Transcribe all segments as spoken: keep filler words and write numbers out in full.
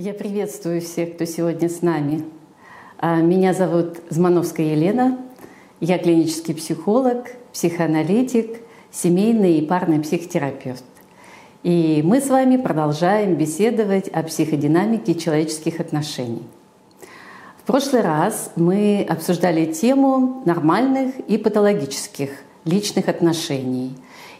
Я приветствую всех, кто сегодня с нами. Меня зовут Змановская Елена. Я клинический психолог, психоаналитик, семейный и парный психотерапевт. И мы с вами продолжаем беседовать о психодинамике человеческих отношений. В прошлый раз мы обсуждали тему нормальных и патологических личных отношений.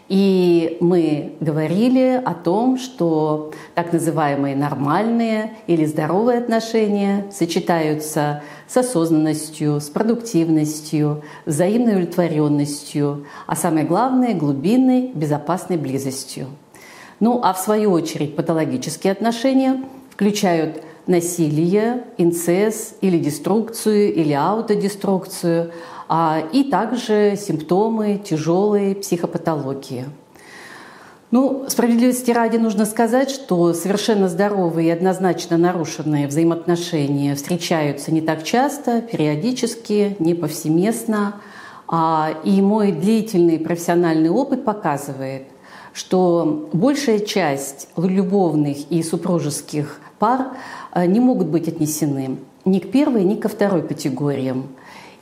И мы говорили о том, что так называемые нормальные или здоровые отношения сочетаются с осознанностью, с продуктивностью, взаимной удовлетворенностью, а самое главное — глубинной, безопасной близостью. Ну а в свою очередь патологические отношения включают насилие, инцест или деструкцию, или аутодеструкцию, и также симптомы тяжелой психопатологии. Ну, справедливости ради нужно сказать, что совершенно здоровые и однозначно нарушенные взаимоотношения встречаются не так часто, периодически, не повсеместно. И мой длительный профессиональный опыт показывает, что большая часть любовных и супружеских пар не могут быть отнесены ни к первой, ни ко второй категориям.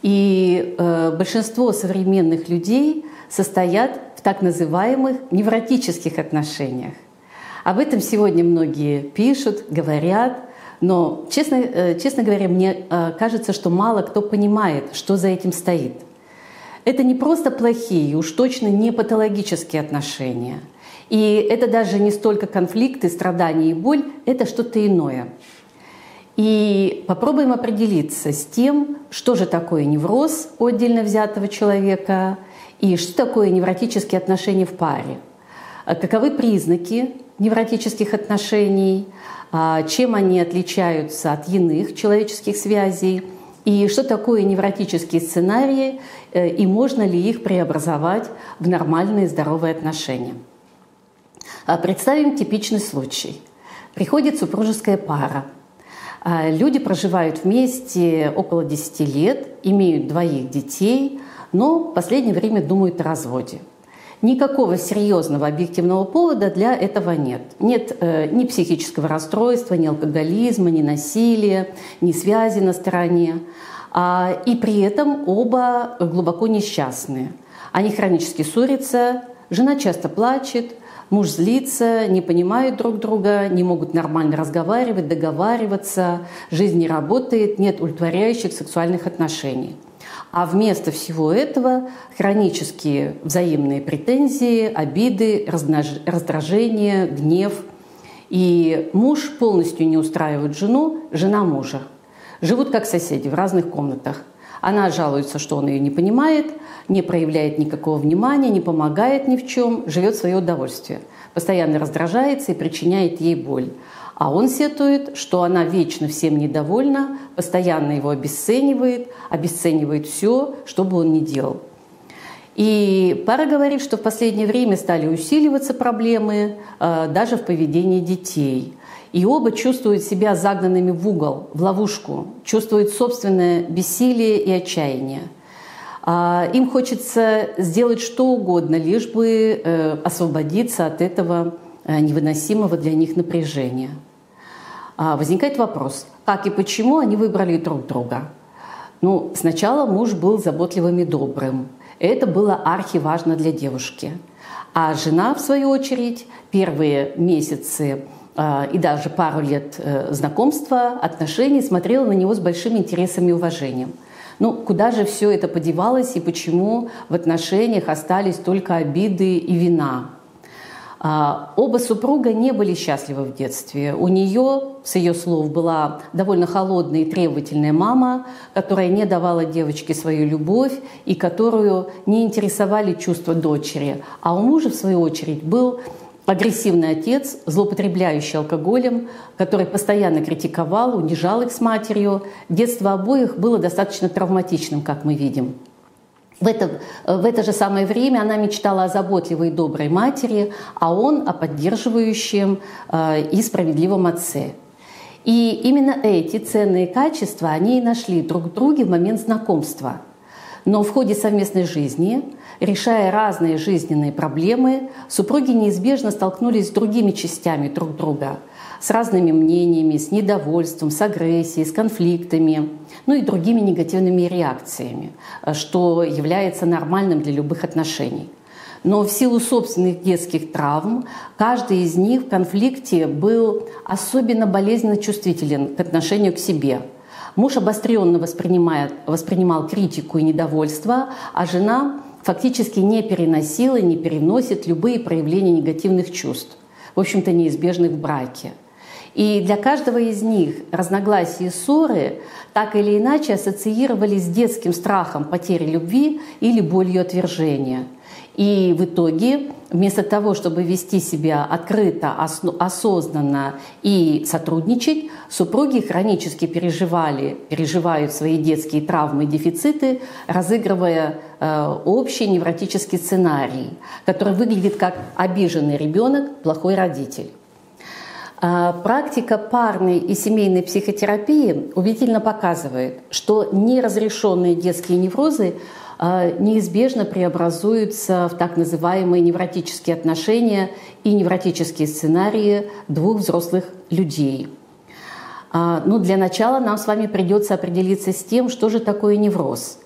И э, большинство современных людей состоят в так называемых невротических отношениях. Об этом сегодня многие пишут, говорят, но, честно, э, честно говоря, мне э, кажется, что мало кто понимает, что за этим стоит. Это не просто плохие, уж точно не патологические отношения. И это даже не столько конфликты, страдания и боль, это что-то иное. И попробуем определиться с тем, что же такое невроз у отдельно взятого человека и что такое невротические отношения в паре. Каковы признаки невротических отношений, чем они отличаются от иных человеческих связей и что такое невротические сценарии и можно ли их преобразовать в нормальные здоровые отношения. Представим типичный случай. Приходит супружеская пара. Люди проживают вместе около десяти лет, имеют двоих детей, но в последнее время думают о разводе. Никакого серьезного объективного повода для этого нет. Нет э, ни психического расстройства, ни алкоголизма, ни насилия, ни связи на стороне. А, и при этом оба глубоко несчастны. Они хронически ссорятся, жена часто плачет, муж злится, не понимают друг друга, не могут нормально разговаривать, договариваться, жизнь не работает, нет удовлетворяющих сексуальных отношений. А вместо всего этого хронические взаимные претензии, обиды, раздражение, гнев. И муж полностью не устраивает жену, жена мужа. Живут как соседи в разных комнатах. Она жалуется, что он ее не понимает, не проявляет никакого внимания, не помогает ни в чем, живет в свое удовольствие. Постоянно раздражается и причиняет ей боль. А он сетует, что она вечно всем недовольна, постоянно его обесценивает, обесценивает все, что бы он ни делал. И пара говорит, что в последнее время стали усиливаться проблемы э, даже в поведении детей. И оба чувствуют себя загнанными в угол, в ловушку, чувствуют собственное бессилие и отчаяние. Им хочется сделать что угодно, лишь бы освободиться от этого невыносимого для них напряжения. Возникает вопрос, как и почему они выбрали друг друга? Ну, сначала муж был заботливым и добрым. Это было архиважно для девушки. А жена, в свою очередь, первые месяцы и даже пару лет знакомства, отношений, смотрела на него с большим интересом и уважением. Ну, куда же все это подевалось и почему в отношениях остались только обиды и вина? Оба супруга не были счастливы в детстве. У нее, с ее слов, была довольно холодная и требовательная мама, которая не давала девочке свою любовь и которую не интересовали чувства дочери. А у мужа, в свою очередь, был агрессивный отец, злоупотребляющий алкоголем, который постоянно критиковал, унижал их с матерью. Детство обоих было достаточно травматичным, как мы видим. В это, в это же самое время она мечтала о заботливой и доброй матери, а он о поддерживающем и справедливом отце. И именно эти ценные качества они и нашли друг в друге в момент знакомства. Но в ходе совместной жизни, решая разные жизненные проблемы, супруги неизбежно столкнулись с другими частями друг друга, с разными мнениями, с недовольством, с агрессией, с конфликтами, ну и другими негативными реакциями, что является нормальным для любых отношений. Но в силу собственных детских травм каждый из них в конфликте был особенно болезненно чувствителен к отношению к себе. Муж обостренно воспринимал критику и недовольство, а жена фактически не переносила, не переносит любые проявления негативных чувств, в общем-то неизбежных в браке. И для каждого из них разногласия и ссоры так или иначе ассоциировались с детским страхом потери любви или болью отвержения. И в итоге, вместо того, чтобы вести себя открыто, осознанно и сотрудничать, супруги хронически переживали, переживают свои детские травмы и дефициты, разыгрывая э, общий невротический сценарий, который выглядит как обиженный ребенок, плохой родитель. Практика парной и семейной психотерапии убедительно показывает, что неразрешенные детские неврозы неизбежно преобразуются в так называемые невротические отношения и невротические сценарии двух взрослых людей. Но для начала нам с вами придется определиться с тем, что же такое невроз.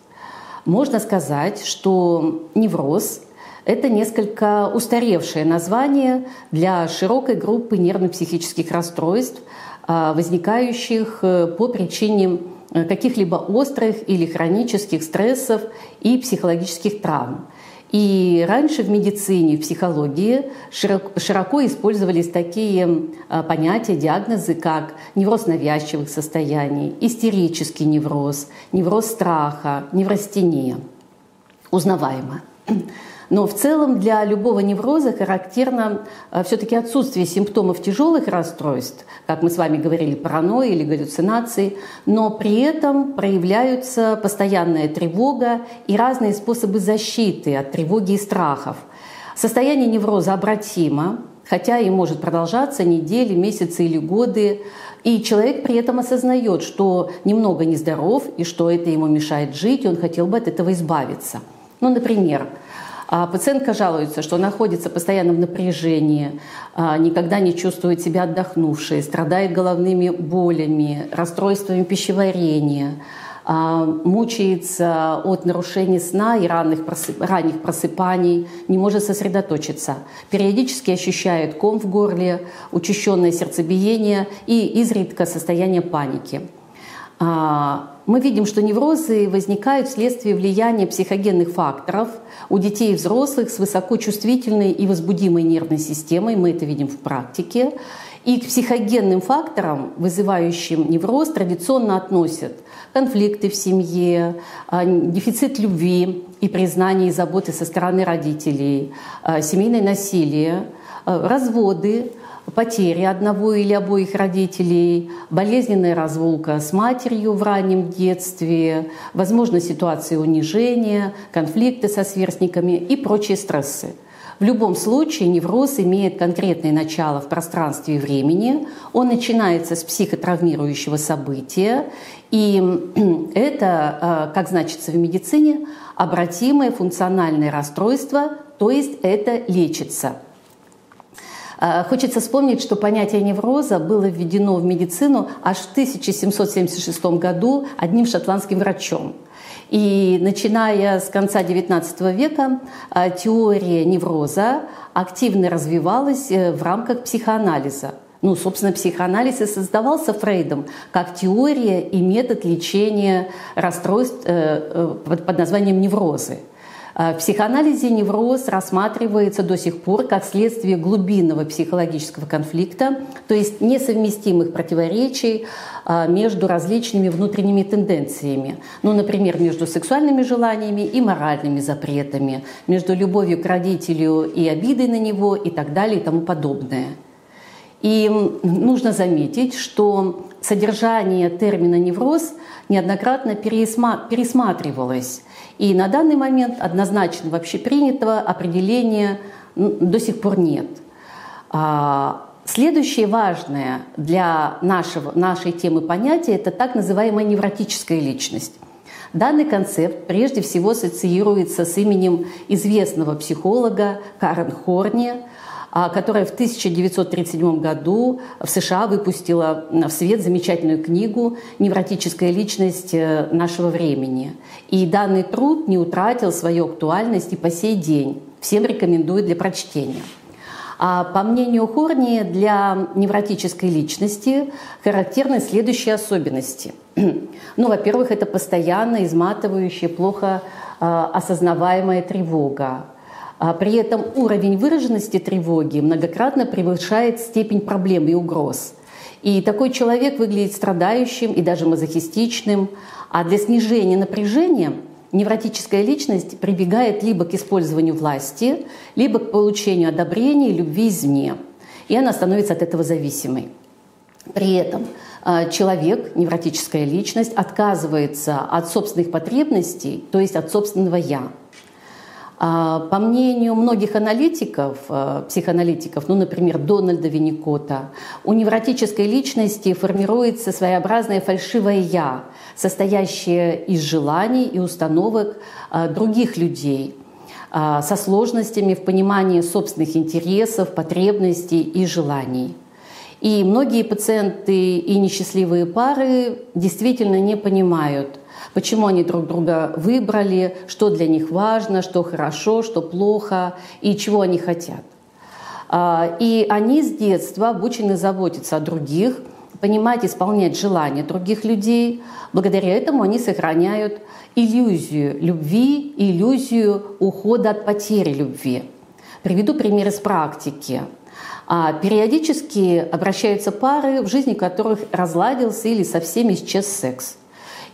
Можно сказать, что невроз — это несколько устаревшее название для широкой группы нервно-психических расстройств, возникающих по причине каких-либо острых или хронических стрессов и психологических травм. И раньше в медицине, в психологии широко использовались такие понятия, диагнозы, как невроз навязчивых состояний, истерический невроз, невроз страха, неврастения. Узнаваемо. Но в целом для любого невроза характерно все-таки отсутствие симптомов тяжелых расстройств, как мы с вами говорили, паранойи или галлюцинации, но при этом проявляются постоянная тревога и разные способы защиты от тревоги и страхов. Состояние невроза обратимо, хотя и может продолжаться недели, месяцы или годы, и человек при этом осознает, что немного нездоров и что это ему мешает жить, и он хотел бы от этого избавиться. Ну, например, пациентка жалуется, что находится постоянно в напряжении, никогда не чувствует себя отдохнувшей, страдает головными болями, расстройствами пищеварения, мучается от нарушений сна и ранних просыпаний, не может сосредоточиться, периодически ощущает ком в горле, учащенное сердцебиение и изредка состояние паники. Мы видим, что неврозы возникают вследствие влияния психогенных факторов у детей и взрослых с высокочувствительной и возбудимой нервной системой, мы это видим в практике. И к психогенным факторам, вызывающим невроз, традиционно относят конфликты в семье, дефицит любви и признания и заботы со стороны родителей, семейное насилие, разводы, потери одного или обоих родителей, болезненная разлука с матерью в раннем детстве, возможно, ситуации унижения, конфликты со сверстниками и прочие стрессы. В любом случае невроз имеет конкретное начало в пространстве и времени, он начинается с психотравмирующего события, и это, как значится в медицине, обратимое функциональное расстройство, то есть это лечится. Хочется вспомнить, что понятие невроза было введено в медицину аж в тысяча семьсот семьдесят шестом году одним шотландским врачом. И начиная с конца девятнадцатого века теория невроза активно развивалась в рамках психоанализа. Ну, собственно, психоанализ и создавался Фрейдом как теория и метод лечения расстройств под названием неврозы. В психоанализе невроз рассматривается до сих пор как следствие глубинного психологического конфликта, то есть несовместимых противоречий между различными внутренними тенденциями. Ну, например, между сексуальными желаниями и моральными запретами, между любовью к родителю и обидой на него и так далее и тому подобное. И нужно заметить, что содержание термина «невроз» неоднократно пересматривалось. И на данный момент однозначного общепринятого определения до сих пор нет. Следующее важное для нашего, нашей темы понятие – это так называемая невротическая личность. Данный концепт прежде всего ассоциируется с именем известного психолога Карен Хорни, которая в тысяча девятьсот тридцать седьмом году в США выпустила в свет замечательную книгу «Невротическая личность нашего времени». И данный труд не утратил свою актуальность и по сей день. Всем рекомендую для прочтения. А по мнению Хорни, для невротической личности характерны следующие особенности. Ну, во-первых, это постоянно изматывающая, плохо осознаваемая тревога. При этом уровень выраженности тревоги многократно превышает степень проблем и угроз. И такой человек выглядит страдающим и даже мазохистичным. А для снижения напряжения невротическая личность прибегает либо к использованию власти, либо к получению одобрения и любви извне. И она становится от этого зависимой. При этом человек, невротическая личность, отказывается от собственных потребностей, то есть от собственного «я». По мнению многих аналитиков, психоаналитиков, ну, например, Дональда Винникотта, у невротической личности формируется своеобразное фальшивое «я», состоящее из желаний и установок других людей, со сложностями в понимании собственных интересов, потребностей и желаний. И многие пациенты и несчастливые пары действительно не понимают, почему они друг друга выбрали, что для них важно, что хорошо, что плохо и чего они хотят. И они с детства обучены заботиться о других, понимать, исполнять желания других людей. Благодаря этому они сохраняют иллюзию любви, иллюзию ухода от потери любви. Приведу пример из практики. Периодически обращаются пары, в жизни которых разладился или совсем исчез секс.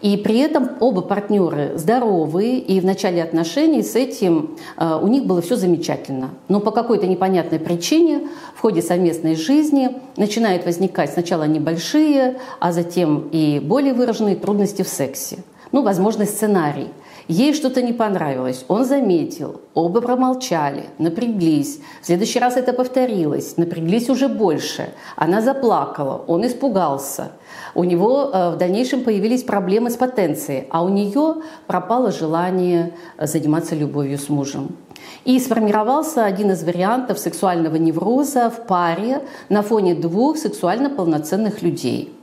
И при этом оба партнеры здоровы, и в начале отношений с этим у них было все замечательно. Но по какой-то непонятной причине в ходе совместной жизни начинают возникать сначала небольшие, а затем и более выраженные трудности в сексе. Ну, возможно, сценарий. Ей что-то не понравилось, он заметил, оба промолчали, напряглись. В следующий раз это повторилось, напряглись уже больше. Она заплакала, он испугался. У него в дальнейшем появились проблемы с потенцией, а у нее пропало желание заниматься любовью с мужем. И сформировался один из вариантов сексуального невроза в паре на фоне двух сексуально полноценных людей.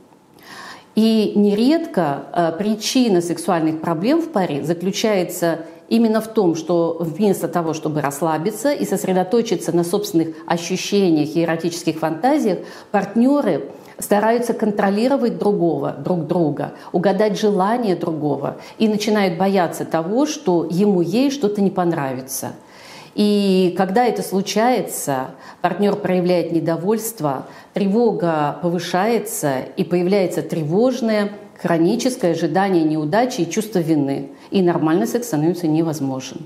И нередко причина сексуальных проблем в паре заключается именно в том, что вместо того, чтобы расслабиться и сосредоточиться на собственных ощущениях и эротических фантазиях, партнеры стараются контролировать другого, друг друга, угадать желания другого и начинают бояться того, что ему, ей что-то не понравится. И когда это случается, партнер проявляет недовольство, тревога повышается и появляется тревожное, хроническое ожидание неудачи и чувство вины. И нормальный секс становится невозможен.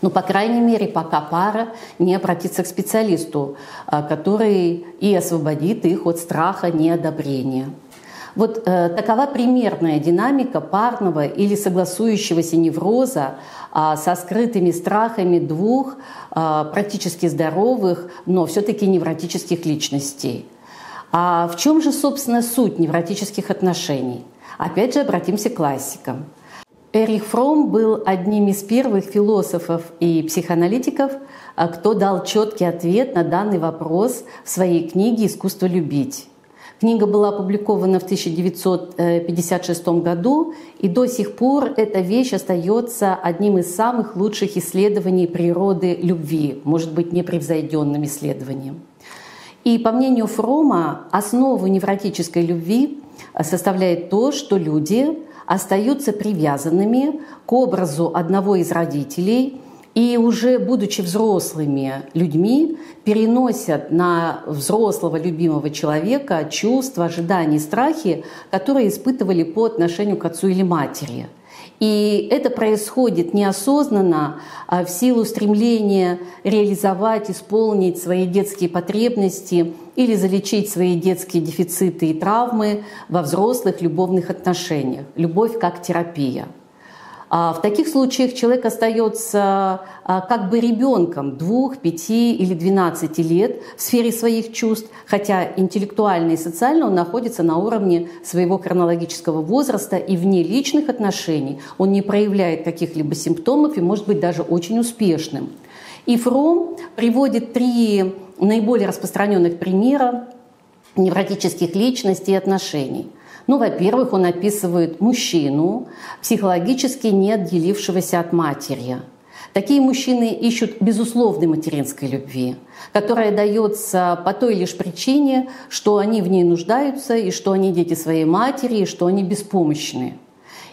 Но, по крайней мере, пока пара не обратится к специалисту, который и освободит их от страха неодобрения. Вот э, такова примерная динамика парного или согласующегося невроза э, со скрытыми страхами двух э, практически здоровых, но все-таки невротических личностей. А в чем же, собственно, суть невротических отношений? Опять же, обратимся к классикам. Эрих Фромм был одним из первых философов и психоаналитиков, кто дал четкий ответ на данный вопрос в своей книге «Искусство любить». Книга была опубликована в тысяча девятьсот пятьдесят шестом году, и до сих пор эта вещь остается одним из самых лучших исследований природы любви, может быть, непревзойденным исследованием. И по мнению Фромма, основу невротической любви составляет то, что люди остаются привязанными к образу одного из родителей и уже будучи взрослыми людьми, переносят на взрослого любимого человека чувства, ожидания и страхи, которые испытывали по отношению к отцу или матери. И это происходит неосознанно, в силу стремления реализовать, исполнить свои детские потребности или залечить свои детские дефициты и травмы во взрослых любовных отношениях. Любовь как терапия. В таких случаях человек остается как бы ребенком двух, пяти или двенадцати лет в сфере своих чувств, хотя интеллектуально и социально он находится на уровне своего хронологического возраста и вне личных отношений. Он не проявляет каких-либо симптомов и может быть даже очень успешным. И Фромм приводит три наиболее распространенных примера невротических личностей и отношений. Ну, во-первых, он описывает мужчину, психологически не отделившегося от матери. Такие мужчины ищут безусловной материнской любви, которая дается по той лишь причине, что они в ней нуждаются, и что они дети своей матери, и что они беспомощны.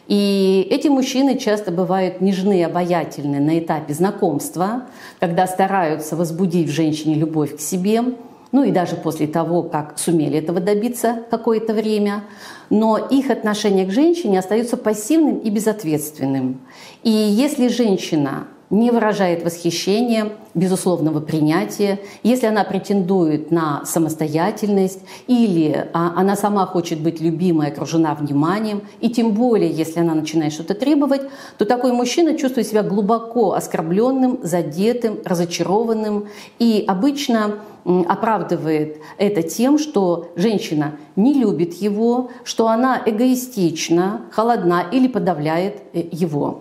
И эти мужчины часто бывают нежны и обаятельны на этапе знакомства, когда стараются возбудить в женщине любовь к себе, ну и даже после того, как сумели этого добиться какое-то время. Но их отношение к женщине остается пассивным и безответственным. И если женщина не выражает восхищения, безусловного принятия, если она претендует на самостоятельность или она сама хочет быть любимой, окружена вниманием, и тем более, если она начинает что-то требовать, то такой мужчина чувствует себя глубоко оскорбленным, задетым, разочарованным и обычно оправдывает это тем, что женщина не любит его, что она эгоистична, холодна или подавляет его.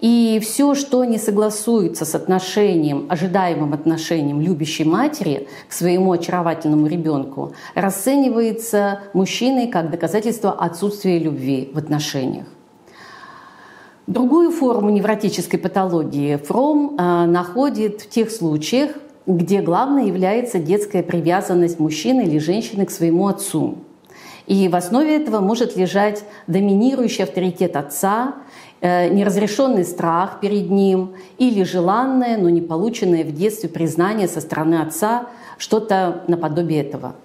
И все, что не согласуется с отношением, ожидаемым отношением любящей матери к своему очаровательному ребенку, расценивается мужчиной как доказательство отсутствия любви в отношениях. Другую форму невротической патологии Фромм находит в тех случаях, где главной является детская привязанность мужчины или женщины к своему отцу. И в основе этого может лежать доминирующий авторитет отца, неразрешенный страх перед ним или желанное, но не полученное в детстве признание со стороны отца, что-то наподобие этого.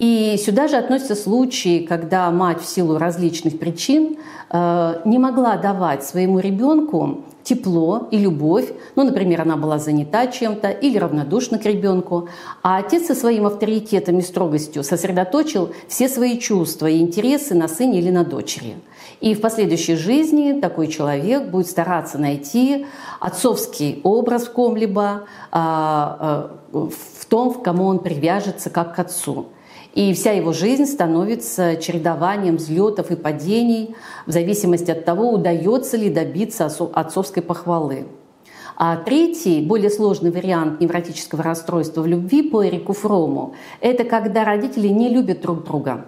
И сюда же относятся случаи, когда мать в силу различных причин не могла давать своему ребенку тепло и любовь. Ну, например, она была занята чем-то или равнодушна к ребенку. А отец со своим авторитетом и строгостью сосредоточил все свои чувства и интересы на сыне или на дочери. И в последующей жизни такой человек будет стараться найти отцовский образ в ком-либо, в том, в кому он привяжется как к отцу. И вся его жизнь становится чередованием взлетов и падений в зависимости от того, удается ли добиться отцовской похвалы. А третий, более сложный вариант невротического расстройства в любви по Эриху Фромму – это когда родители не любят друг друга,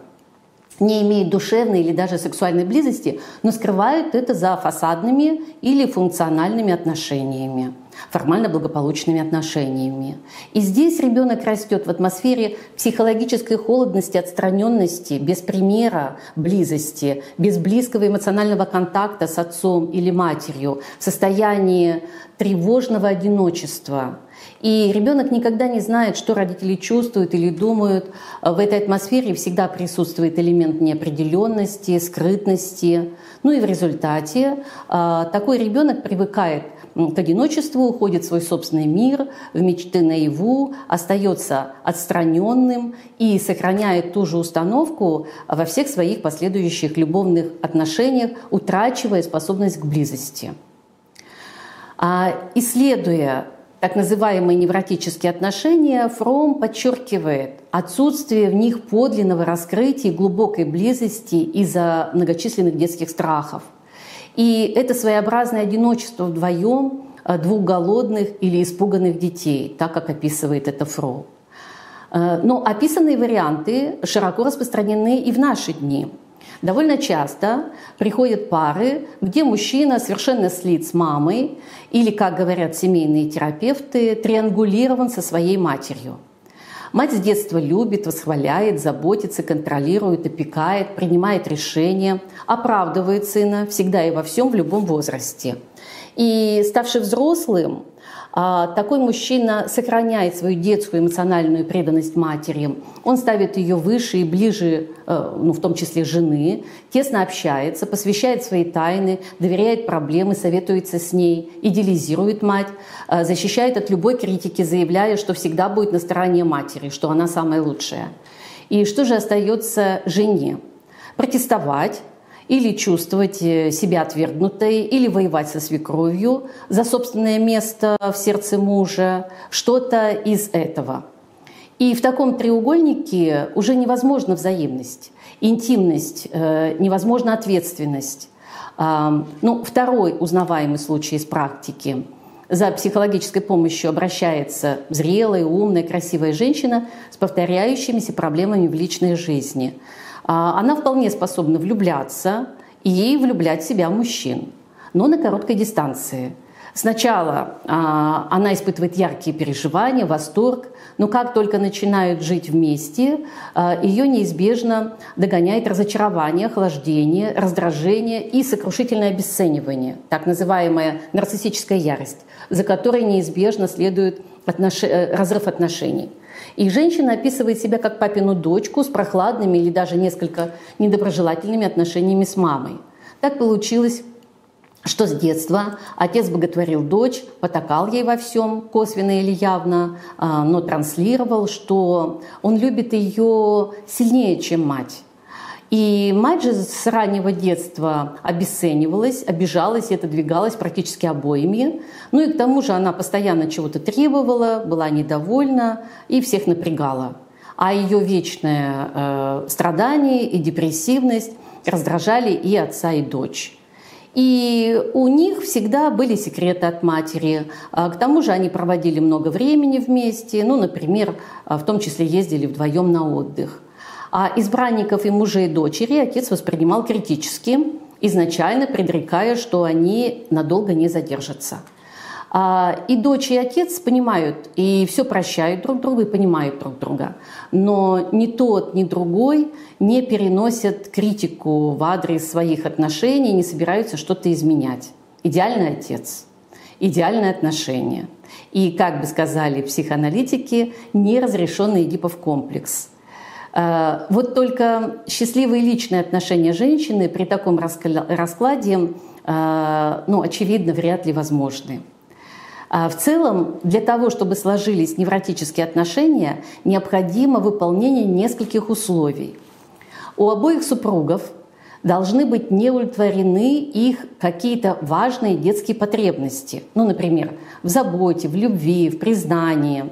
не имеют душевной или даже сексуальной близости, но скрывают это за фасадными или функциональными отношениями, формально благополучными отношениями. И здесь ребенок растет в атмосфере психологической холодности, отстраненности, без примера близости, без близкого эмоционального контакта с отцом или матерью, в состоянии тревожного одиночества. И ребенок никогда не знает, что родители чувствуют или думают. В этой атмосфере всегда присутствует элемент неопределенности, скрытности. Ну и в результате такой ребенок привыкает к одиночеству, уходит в свой собственный мир, в мечты наяву, остается отстраненным и сохраняет ту же установку во всех своих последующих любовных отношениях, утрачивая способность к близости. Исследуя так называемые невротические отношения, Фромм подчеркивает отсутствие в них подлинного раскрытия и глубокой близости из-за многочисленных детских страхов. И это своеобразное одиночество вдвоем двух голодных или испуганных детей, так как описывает это Фромм. Но описанные варианты широко распространены и в наши дни. Довольно часто приходят пары, где мужчина совершенно слит с мамой или, как говорят семейные терапевты, триангулирован со своей матерью. Мать с детства любит, восхваляет, заботится, контролирует, опекает, принимает решения, оправдывает сына всегда и во всем в любом возрасте. И, ставший взрослым, такой мужчина сохраняет свою детскую эмоциональную преданность матери. Он ставит ее выше и ближе, ну, в том числе жены, тесно общается, посвящает свои тайны, доверяет проблемы, советуется с ней, идеализирует мать, защищает от любой критики, заявляя, что всегда будет на стороне матери, что она самая лучшая. И что же остается жене? Протестовать или чувствовать себя отвергнутой, или воевать со свекровью за собственное место в сердце мужа, что-то из этого. И в таком треугольнике уже невозможна взаимность, интимность, невозможна ответственность. Ну, второй узнаваемый случай из практики. за психологической помощью обращается зрелая, умная, красивая женщина с повторяющимися проблемами в личной жизни. Она вполне способна влюбляться и влюблять себя в мужчин, но на короткой дистанции. Сначала а, она испытывает яркие переживания, восторг, но как только начинают жить вместе, а, ее неизбежно догоняет разочарование, охлаждение, раздражение и сокрушительное обесценивание, так называемая нарциссическая ярость, за которой неизбежно следует отнош... разрыв отношений. И женщина описывает себя как папину дочку с прохладными или даже несколько недоброжелательными отношениями с мамой. Так получилось, что с детства отец боготворил дочь, потакал ей во всем, косвенно или явно, но транслировал, что он любит ее сильнее, чем мать. И мать же с раннего детства обесценивалась, обижалась и отодвигалась практически обоими. Ну и к тому же она постоянно чего-то требовала, была недовольна и всех напрягала. А ее вечное э, страдание и депрессивность раздражали и отца, и дочь. И у них всегда были секреты от матери. К тому же они проводили много времени вместе, ну, например, в том числе ездили вдвоем на отдых. А избранников и мужей дочери отец воспринимал критически, изначально предрекая, что они надолго не задержатся. И дочь, и отец понимают, и все прощают друг друга, и понимают друг друга. Но ни тот, ни другой не переносят критику в адрес своих отношений, не собираются что-то изменять. Идеальный отец, идеальные отношения. И, как бы сказали психоаналитики, неразрешенный эдипов комплекс. Вот только счастливые личные отношения женщины при таком раскладе, ну, очевидно, вряд ли возможны. В целом, для того, чтобы сложились невротические отношения, необходимо выполнение нескольких условий. У обоих супругов должны быть не удовлетворены их какие-то важные детские потребности, ну, например, в заботе, в любви, в признании.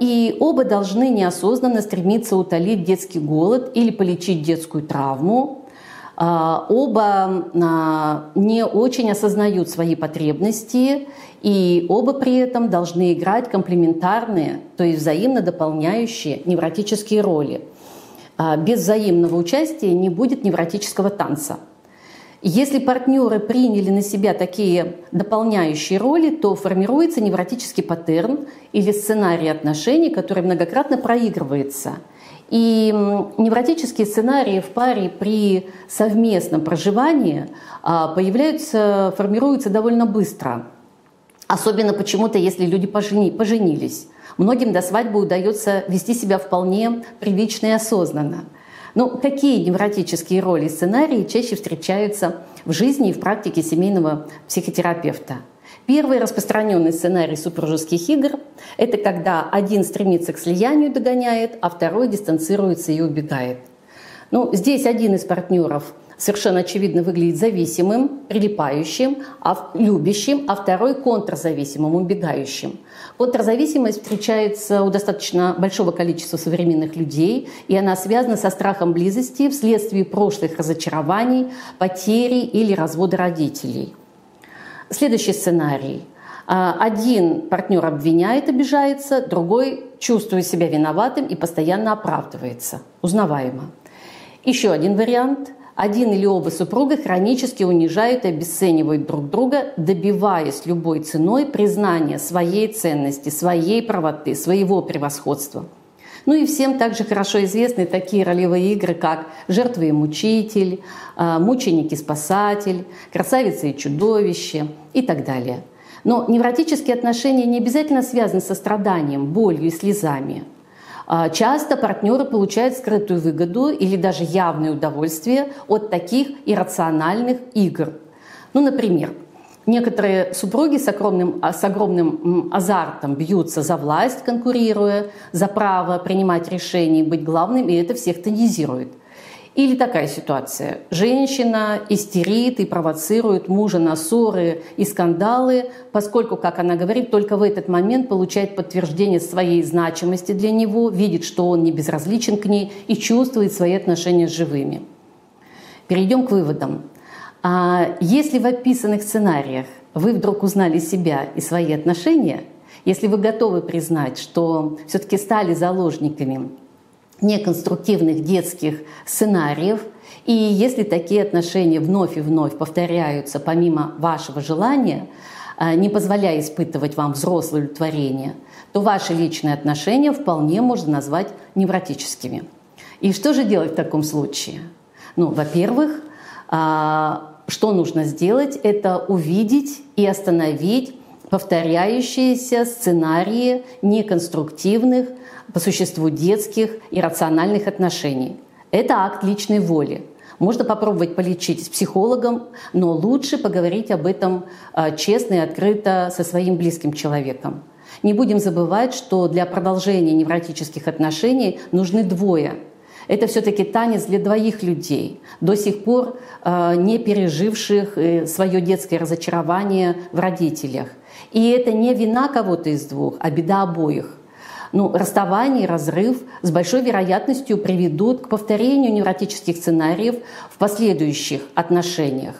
И оба должны неосознанно стремиться утолить детский голод или полечить детскую травму. Оба не очень осознают свои потребности, и оба при этом должны играть комплементарные, то есть взаимно дополняющие невротические роли. Без взаимного участия не будет невротического танца. Если партнеры приняли на себя такие дополняющие роли, то формируется невротический паттерн или сценарий отношений, который многократно проигрывается. И невротические сценарии в паре при совместном проживании появляются, формируются довольно быстро. Особенно почему-то, если люди пожени, поженились. Многим до свадьбы удается вести себя вполне привычно и осознанно. Но какие невротические роли и сценарии чаще встречаются в жизни и в практике семейного психотерапевта? Первый распространенный сценарий супружеских игр – это когда один стремится к слиянию, догоняет, а второй дистанцируется и убегает. Ну, здесь один из партнеров совершенно очевидно выглядит зависимым, прилипающим, любящим, а второй – контрзависимым, убегающим. Контрзависимость встречается у достаточно большого количества современных людей, и она связана со страхом близости вследствие прошлых разочарований, потери или развода родителей. Следующий сценарий. Один партнер обвиняет, обижается, другой чувствует себя виноватым и постоянно оправдывается. Узнаваемо. Еще один вариант. Один или оба супруга хронически унижают и обесценивают друг друга, добиваясь любой ценой признания своей ценности, своей правоты, своего превосходства. Ну и всем также хорошо известны такие ролевые игры, как «Жертва и мучитель», «Мученик и спасатель», «Красавица и чудовище» и так далее. Но невротические отношения не обязательно связаны со страданием, болью и слезами. Часто партнеры получают скрытую выгоду или даже явное удовольствие от таких иррациональных игр. Ну, например, некоторые супруги с огромным, с огромным азартом бьются за власть, конкурируя, за право принимать решения, быть главным, и это всех тонизирует. Или такая ситуация. Женщина истерит и провоцирует мужа на ссоры и скандалы, поскольку, как она говорит, только в этот момент получает подтверждение своей значимости для него, видит, что он не безразличен к ней и чувствует свои отношения живыми. Перейдем к выводам. А если в описанных сценариях вы вдруг узнали себя и свои отношения, если вы готовы признать, что все-таки стали заложниками неконструктивных детских сценариев, и если такие отношения вновь и вновь повторяются помимо вашего желания, не позволяя испытывать вам взрослое удовлетворение, то ваши личные отношения вполне можно назвать невротическими. И что же делать в таком случае? Ну, во-первых, что нужно сделать, это увидеть и остановить повторяющиеся сценарии неконструктивных, по существу детских и рациональных отношений. Это акт личной воли. Можно попробовать полечить с психологом, но лучше поговорить об этом честно и открыто со своим близким человеком. Не будем забывать, что для продолжения невротических отношений нужны двое. Это все-таки танец для двоих людей, до сих пор не переживших свое детское разочарование в родителях. И это не вина кого-то из двух, а беда обоих. Ну, расставание и разрыв с большой вероятностью приведут к повторению невротических сценариев в последующих отношениях.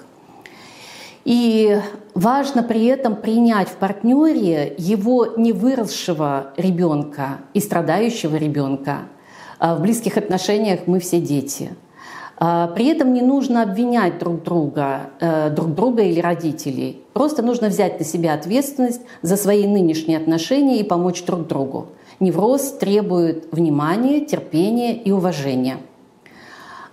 И важно при этом принять в партнере его невыросшего ребенка и страдающего ребенка. В близких отношениях мы все дети. При этом не нужно обвинять друг друга, друг друга или родителей. Просто нужно взять на себя ответственность за свои нынешние отношения и помочь друг другу. Невроз требует внимания, терпения и уважения.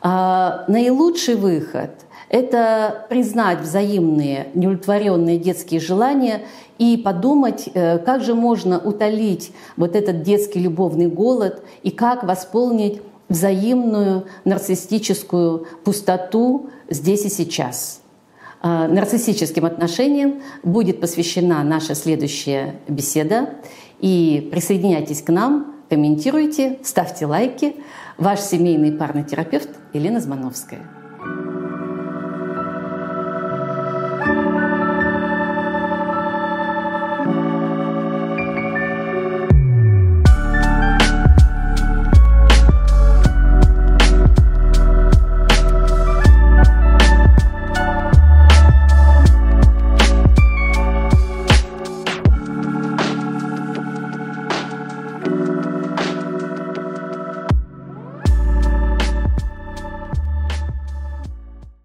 Наилучший выход – это признать взаимные неудовлетворенные детские желания и подумать, как же можно утолить вот этот детский любовный голод и как восполнить взаимную нарциссическую пустоту здесь и сейчас. Нарциссическим отношениям будет посвящена наша следующая беседа. И присоединяйтесь к нам, комментируйте, ставьте лайки. Ваш семейный парный терапевт Елена Змановская.